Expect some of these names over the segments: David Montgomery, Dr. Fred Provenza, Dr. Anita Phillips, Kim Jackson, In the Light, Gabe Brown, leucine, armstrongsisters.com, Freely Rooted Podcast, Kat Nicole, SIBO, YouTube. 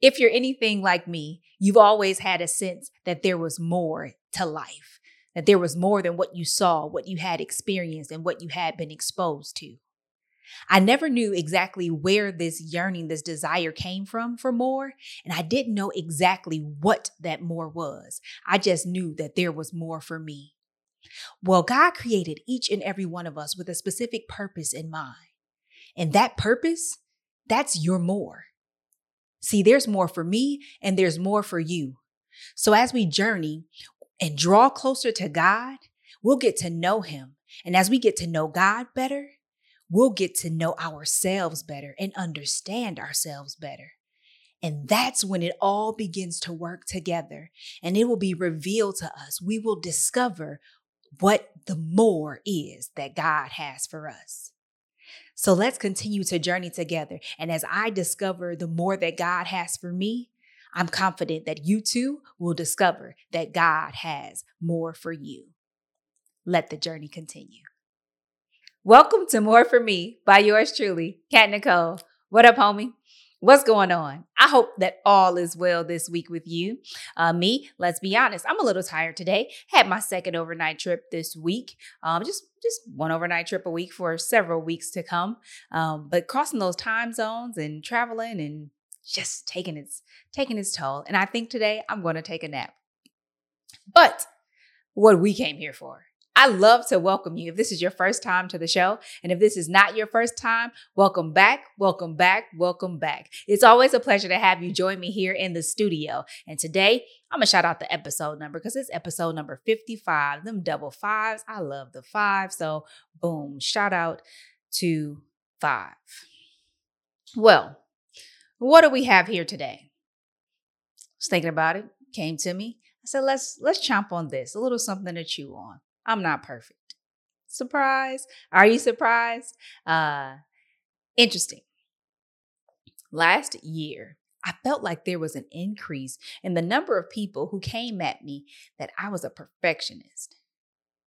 If you're anything like me, you've always had a sense that there was more to life, that there was more than what you saw, what you had experienced, and what you had been exposed to. I never knew exactly where this yearning, this desire came from for more, and I didn't know exactly what that more was. I just knew that there was more for me. Well, God created each and every one of us with a specific purpose in mind. And that purpose, that's your more. See, there's more for me and there's more for you. So as we journey and draw closer to God, we'll get to know him. And as we get to know God better, we'll get to know ourselves better and understand ourselves better. And that's when it all begins to work together and it will be revealed to us. We will discover what the more is that God has for us. So let's continue to journey together. And as I discover the more that God has for me, I'm confident that you too will discover that God has more for you. Let the journey continue. Welcome to More For Me by yours truly, Kat Nicole. What up, homie? What's going on? I hope that all is well this week with you. Me, let's be honest, I'm a little tired today. Had my second overnight trip this week. Just one overnight trip a week for several weeks to come. But crossing those time zones and traveling and just taking its toll. And I think today I'm going to take a nap. But what we came here for. I love to welcome you if this is your first time to the show. And if this is not your first time, welcome back, welcome back, welcome back. It's always a pleasure to have you join me here in the studio. And today, I'm going to shout out the episode number because it's episode number 55, them double fives. I love the five. So boom, shout out to five. Well, what do we have here today? I was thinking about it, came to me. I said, let's chomp on this, a little something to chew on. I'm not perfect. Surprise. Are you surprised? Interesting. Last year, I felt like there was an increase in the number of people who came at me that I was a perfectionist.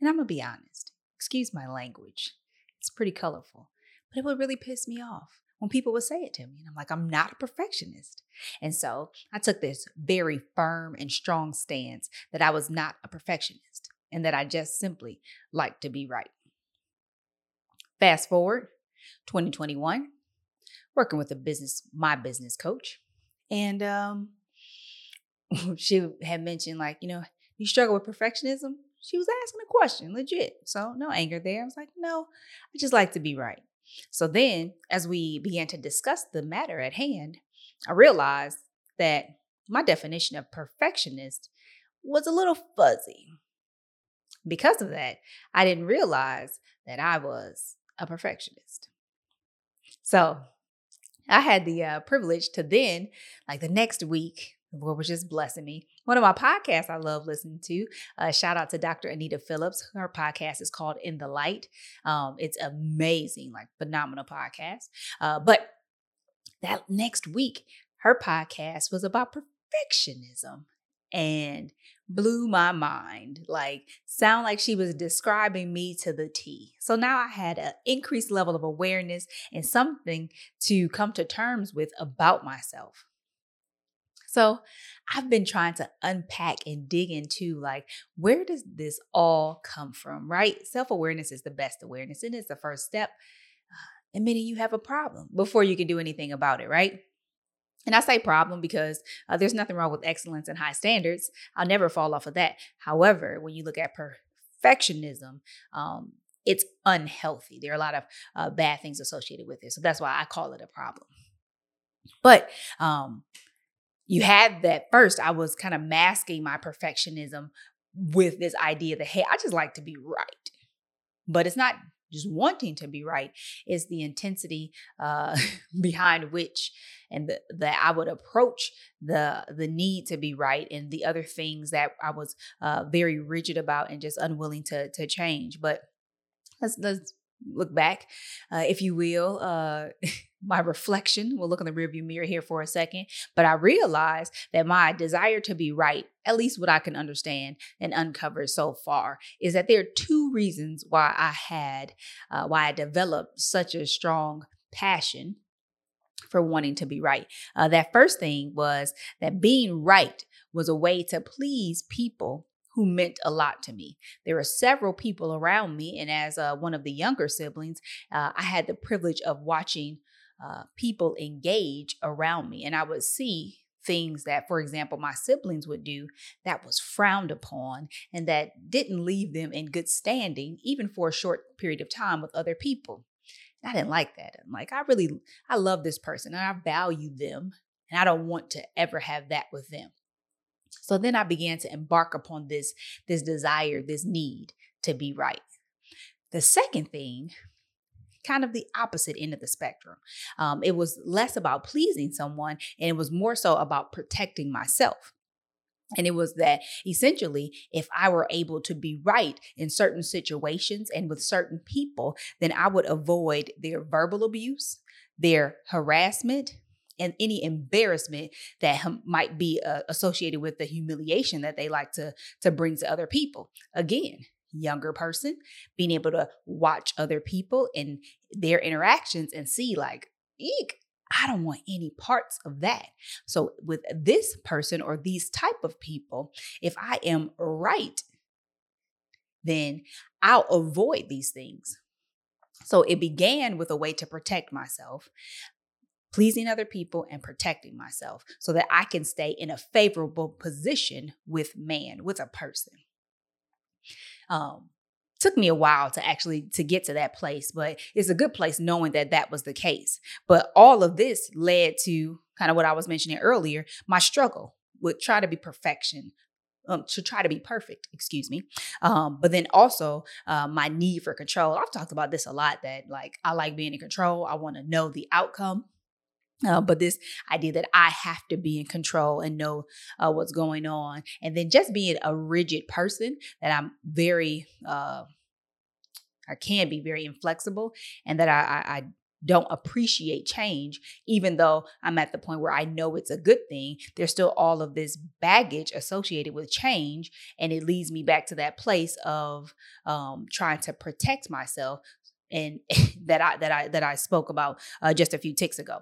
And I'm going to be honest. Excuse my language. It's pretty colorful. But it would really piss me off when people would say it to me. And I'm like, I'm not a perfectionist. And so I took this very firm and strong stance that I was not a perfectionist. And that I just simply like to be right. Fast forward, 2021, working with my business coach. And she had mentioned like, you struggle with perfectionism? She was asking a question, legit. So no anger there. I was like, no, I just like to be right. So then as we began to discuss the matter at hand, I realized that my definition of perfectionist was a little fuzzy. Because of that, I didn't realize that I was a perfectionist. So I had the privilege to then, like the next week, the Lord was just blessing me. One of my podcasts I love listening to, shout out to Dr. Anita Phillips. Her podcast is called In the Light. It's amazing, like phenomenal podcast. But that next week, her podcast was about perfectionism. And blew my mind, sound like she was describing me to the T. So now I had an increased level of awareness and something to come to terms with about myself. So I've been trying to unpack and dig into where does this all come from, right? Self-awareness is the best awareness and it's the first step. Admitting you have a problem before you can do anything about it, right? And I say problem because there's nothing wrong with excellence and high standards. I'll never fall off of that. However, when you look at perfectionism, it's unhealthy. There are a lot of bad things associated with it. So that's why I call it a problem. But you had that first. I was kind of masking my perfectionism with this idea that, hey, I just like to be right. But it's not just wanting to be right, is the intensity behind which and that I would approach the need to be right and the other things that I was very rigid about and just unwilling to change. But let's look back, if you will. My reflection, we'll look in the rearview mirror here for a second, but I realized that my desire to be right, at least what I can understand and uncover so far, is that there are two reasons why I developed such a strong passion for wanting to be right. That first thing was that being right was a way to please people who meant a lot to me. There were several people around me. And as one of the younger siblings, I had the privilege of watching people engage around me. And I would see things that, for example, my siblings would do that was frowned upon and that didn't leave them in good standing, even for a short period of time with other people. And I didn't like that. I'm like, I love this person and I value them and I don't want to ever have that with them. So then I began to embark upon this desire, this need to be right. The second thing, kind of the opposite end of the spectrum. It was less about pleasing someone and it was more so about protecting myself. And it was that essentially, if I were able to be right in certain situations and with certain people, then I would avoid their verbal abuse, their harassment, and any embarrassment that might be associated with the humiliation that they like to bring to other people. Again, younger person, being able to watch other people and their interactions and see like, eek, I don't want any parts of that. So with this person or these type of people, if I am right, then I'll avoid these things. So it began with a way to protect myself, pleasing other people and protecting myself so that I can stay in a favorable position with man, with a person. Took me a while to get to that place, but it's a good place knowing that that was the case. But all of this led to kind of what I was mentioning earlier, my struggle with try to be perfect. But then also my need for control. I've talked about this a lot, that like, I like being in control. I want to know the outcome. But this idea that I have to be in control and know what's going on. And then just being a rigid person, that I'm I can be very inflexible, and that I don't appreciate change, even though I'm at the point where I know it's a good thing. There's still all of this baggage associated with change. And it leads me back to that place of trying to protect myself, and that I spoke about just a few ticks ago.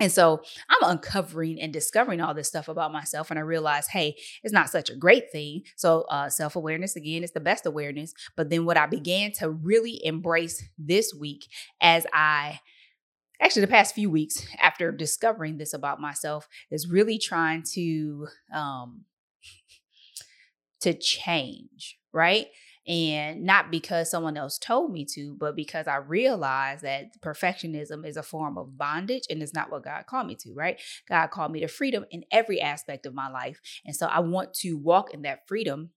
And so I'm uncovering and discovering all this stuff about myself. And I realize, hey, it's not such a great thing. So self-awareness, again, is the best awareness. But then what I began to really embrace this week, the past few weeks after discovering this about myself, is really trying to change, right? And not because someone else told me to, but because I realized that perfectionism is a form of bondage, and it's not what God called me to, right? God called me to freedom in every aspect of my life. And so I want to walk in that freedom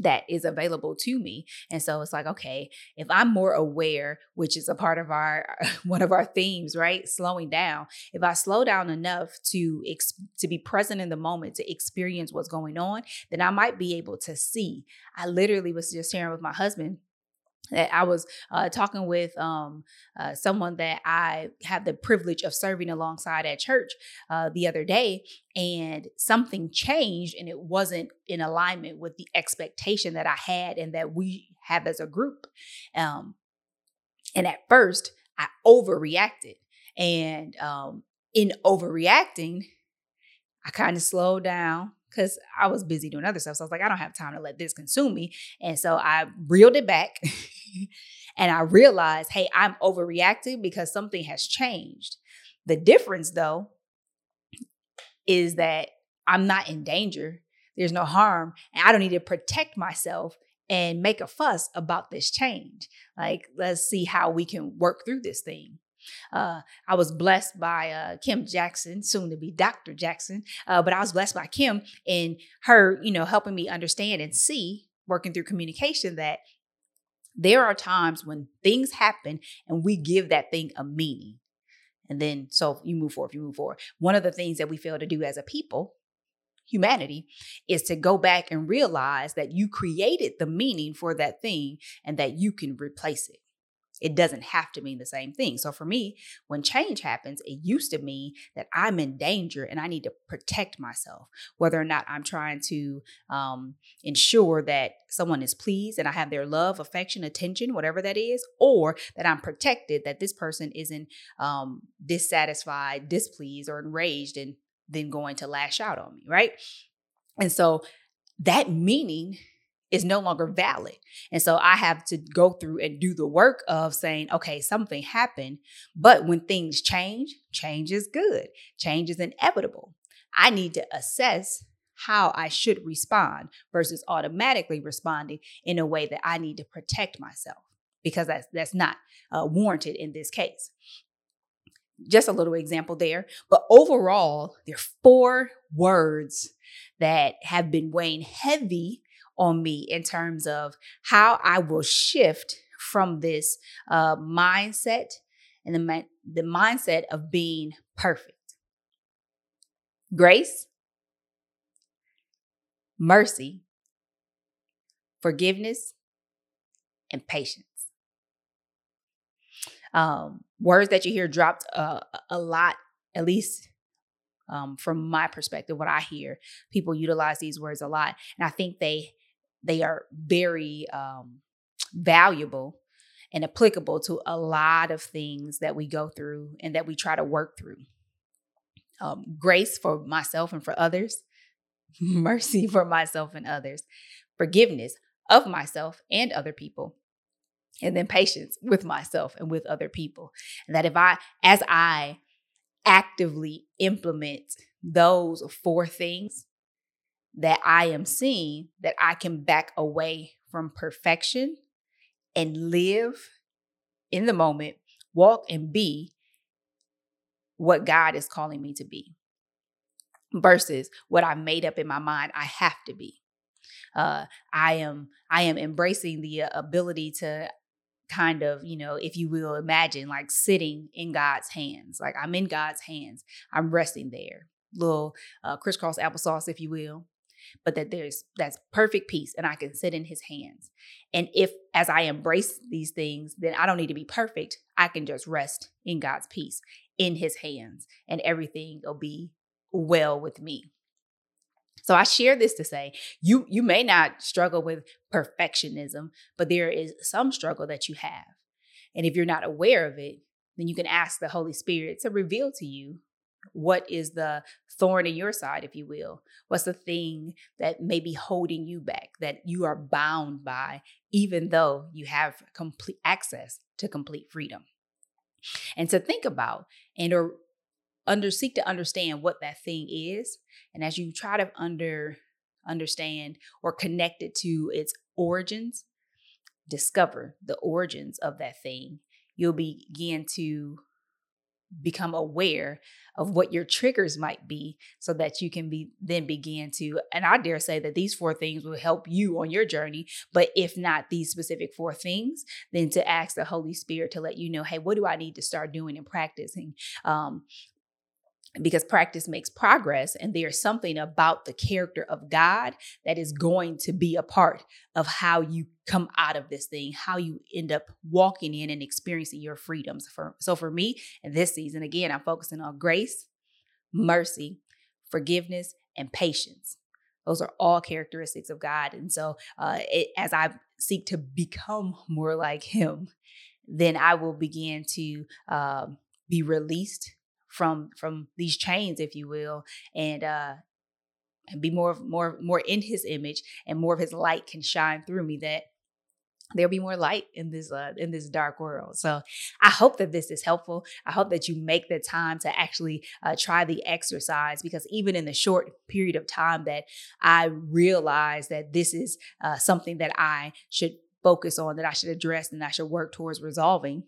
that is available to me. And so it's like, okay, if I'm more aware, which is a part of one of our themes, right? Slowing down. If I slow down enough to be present in the moment, to experience what's going on, then I might be able to see. I literally was just sharing with my husband that I was talking with someone that I have the privilege of serving alongside at church the other day, and something changed, and it wasn't in alignment with the expectation that I had and that we have as a group. And at first, I overreacted, and in overreacting, I kind of slowed down, because I was busy doing other stuff. So I was like, I don't have time to let this consume me. And so I reeled it back and I realized, hey, I'm overreacting because something has changed. The difference, though, is that I'm not in danger. There's no harm. And I don't need to protect myself and make a fuss about this change. Like, let's see how we can work through this thing. I was blessed by Kim Jackson, soon to be Dr. Jackson, but I was blessed by Kim and her, helping me understand and see, working through communication, that there are times when things happen and we give that thing a meaning. And then, so you move forward. One of the things that we fail to do as a people, humanity, is to go back and realize that you created the meaning for that thing and that you can replace it. It doesn't have to mean the same thing. So for me, when change happens, it used to mean that I'm in danger and I need to protect myself, whether or not I'm trying to ensure that someone is pleased and I have their love, affection, attention, whatever that is, or that I'm protected, that this person isn't dissatisfied, displeased, or enraged and then going to lash out on me, right? And so that meaning is no longer valid. And so I have to go through and do the work of saying, okay, something happened, but when things change, change is good. Change is inevitable. I need to assess how I should respond versus automatically responding in a way that I need to protect myself, because that's not warranted in this case. Just a little example there. But overall, there are 4 words that have been weighing heavy on me in terms of how I will shift from this mindset and the mindset of being perfect. Grace, mercy, forgiveness, and patience. Words that you hear dropped a lot, at least from my perspective, what I hear, people utilize these words a lot. And I think they are very valuable and applicable to a lot of things that we go through and that we try to work through. Grace for myself and for others, mercy for myself and others, forgiveness of myself and other people, and then patience with myself and with other people. And that as I actively implement those 4 things that I am seeing, that I can back away from perfection and live in the moment, walk and be what God is calling me to be versus what I made up in my mind I have to be. I am embracing the ability to kind of, you know, if you will, imagine like sitting in God's hands. Like I'm in God's hands. I'm resting there. Little crisscross applesauce, if you will. But that's perfect peace, and I can sit in his hands. And if, as I embrace these things, then I don't need to be perfect. I can just rest in God's peace, in his hands, and everything will be well with me. So I share this to say, you may not struggle with perfectionism, but there is some struggle that you have. And if you're not aware of it, then you can ask the Holy Spirit to reveal to you what is the thorn in your side, if you will. What's the thing that may be holding you back, that you are bound by, even though you have complete access to complete freedom? And to think about seek to understand what that thing is. And as you try to understand or connect it to its origins, discover the origins of that thing, you'll begin to become aware of what your triggers might be, so that you can begin to, and I dare say that these 4 things will help you on your journey. But if not these specific 4 things, then to ask the Holy Spirit to let you know, hey, what do I need to start doing and practicing? Because practice makes progress, and there's something about the character of God that is going to be a part of how you come out of this thing, how you end up walking in and experiencing your freedoms. So for me, in this season, again, I'm focusing on grace, mercy, forgiveness, and patience. Those are all characteristics of God. And so as I seek to become more like him, then I will begin to be released from these chains, if you will, and be more in his image, and more of his light can shine through me, that there'll be more light in this dark world. So I hope that this is helpful. I hope that you make the time to actually try the exercise, because even in the short period of time that I realized that this is something that I should focus on, that I should address, and I should work towards resolving,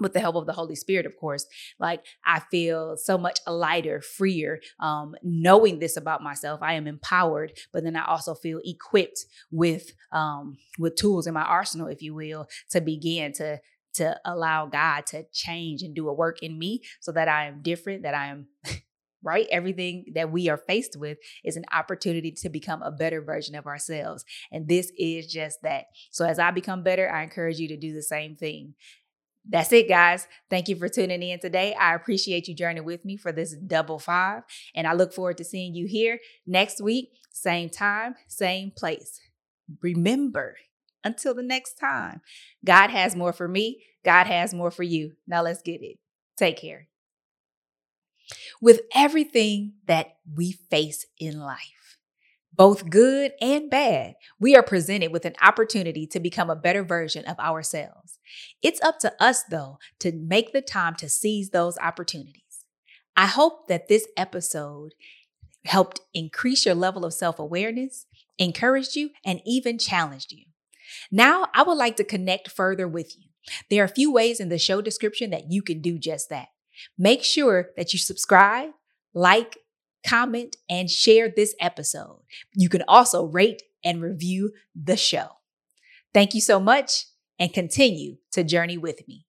with the help of the Holy Spirit, of course, like I feel so much lighter, freer, knowing this about myself. I am empowered, but then I also feel equipped with tools in my arsenal, if you will, to begin to allow God to change and do a work in me, so that I am different, that I am right. Everything that we are faced with is an opportunity to become a better version of ourselves. And this is just that. So as I become better, I encourage you to do the same thing. That's it, guys. Thank you for tuning in today. I appreciate you journeying with me for this double five, and I look forward to seeing you here next week, same time, same place. Remember, until the next time, God has more for me. God has more for you. Now let's get it. Take care. With everything that we face in life, both good and bad, we are presented with an opportunity to become a better version of ourselves. It's up to us, though, to make the time to seize those opportunities. I hope that this episode helped increase your level of self-awareness, encouraged you, and even challenged you. Now, I would like to connect further with you. There are a few ways in the show description that you can do just that. Make sure that you subscribe, like, comment, and share this episode. You can also rate and review the show. Thank you so much, and continue to journey with me.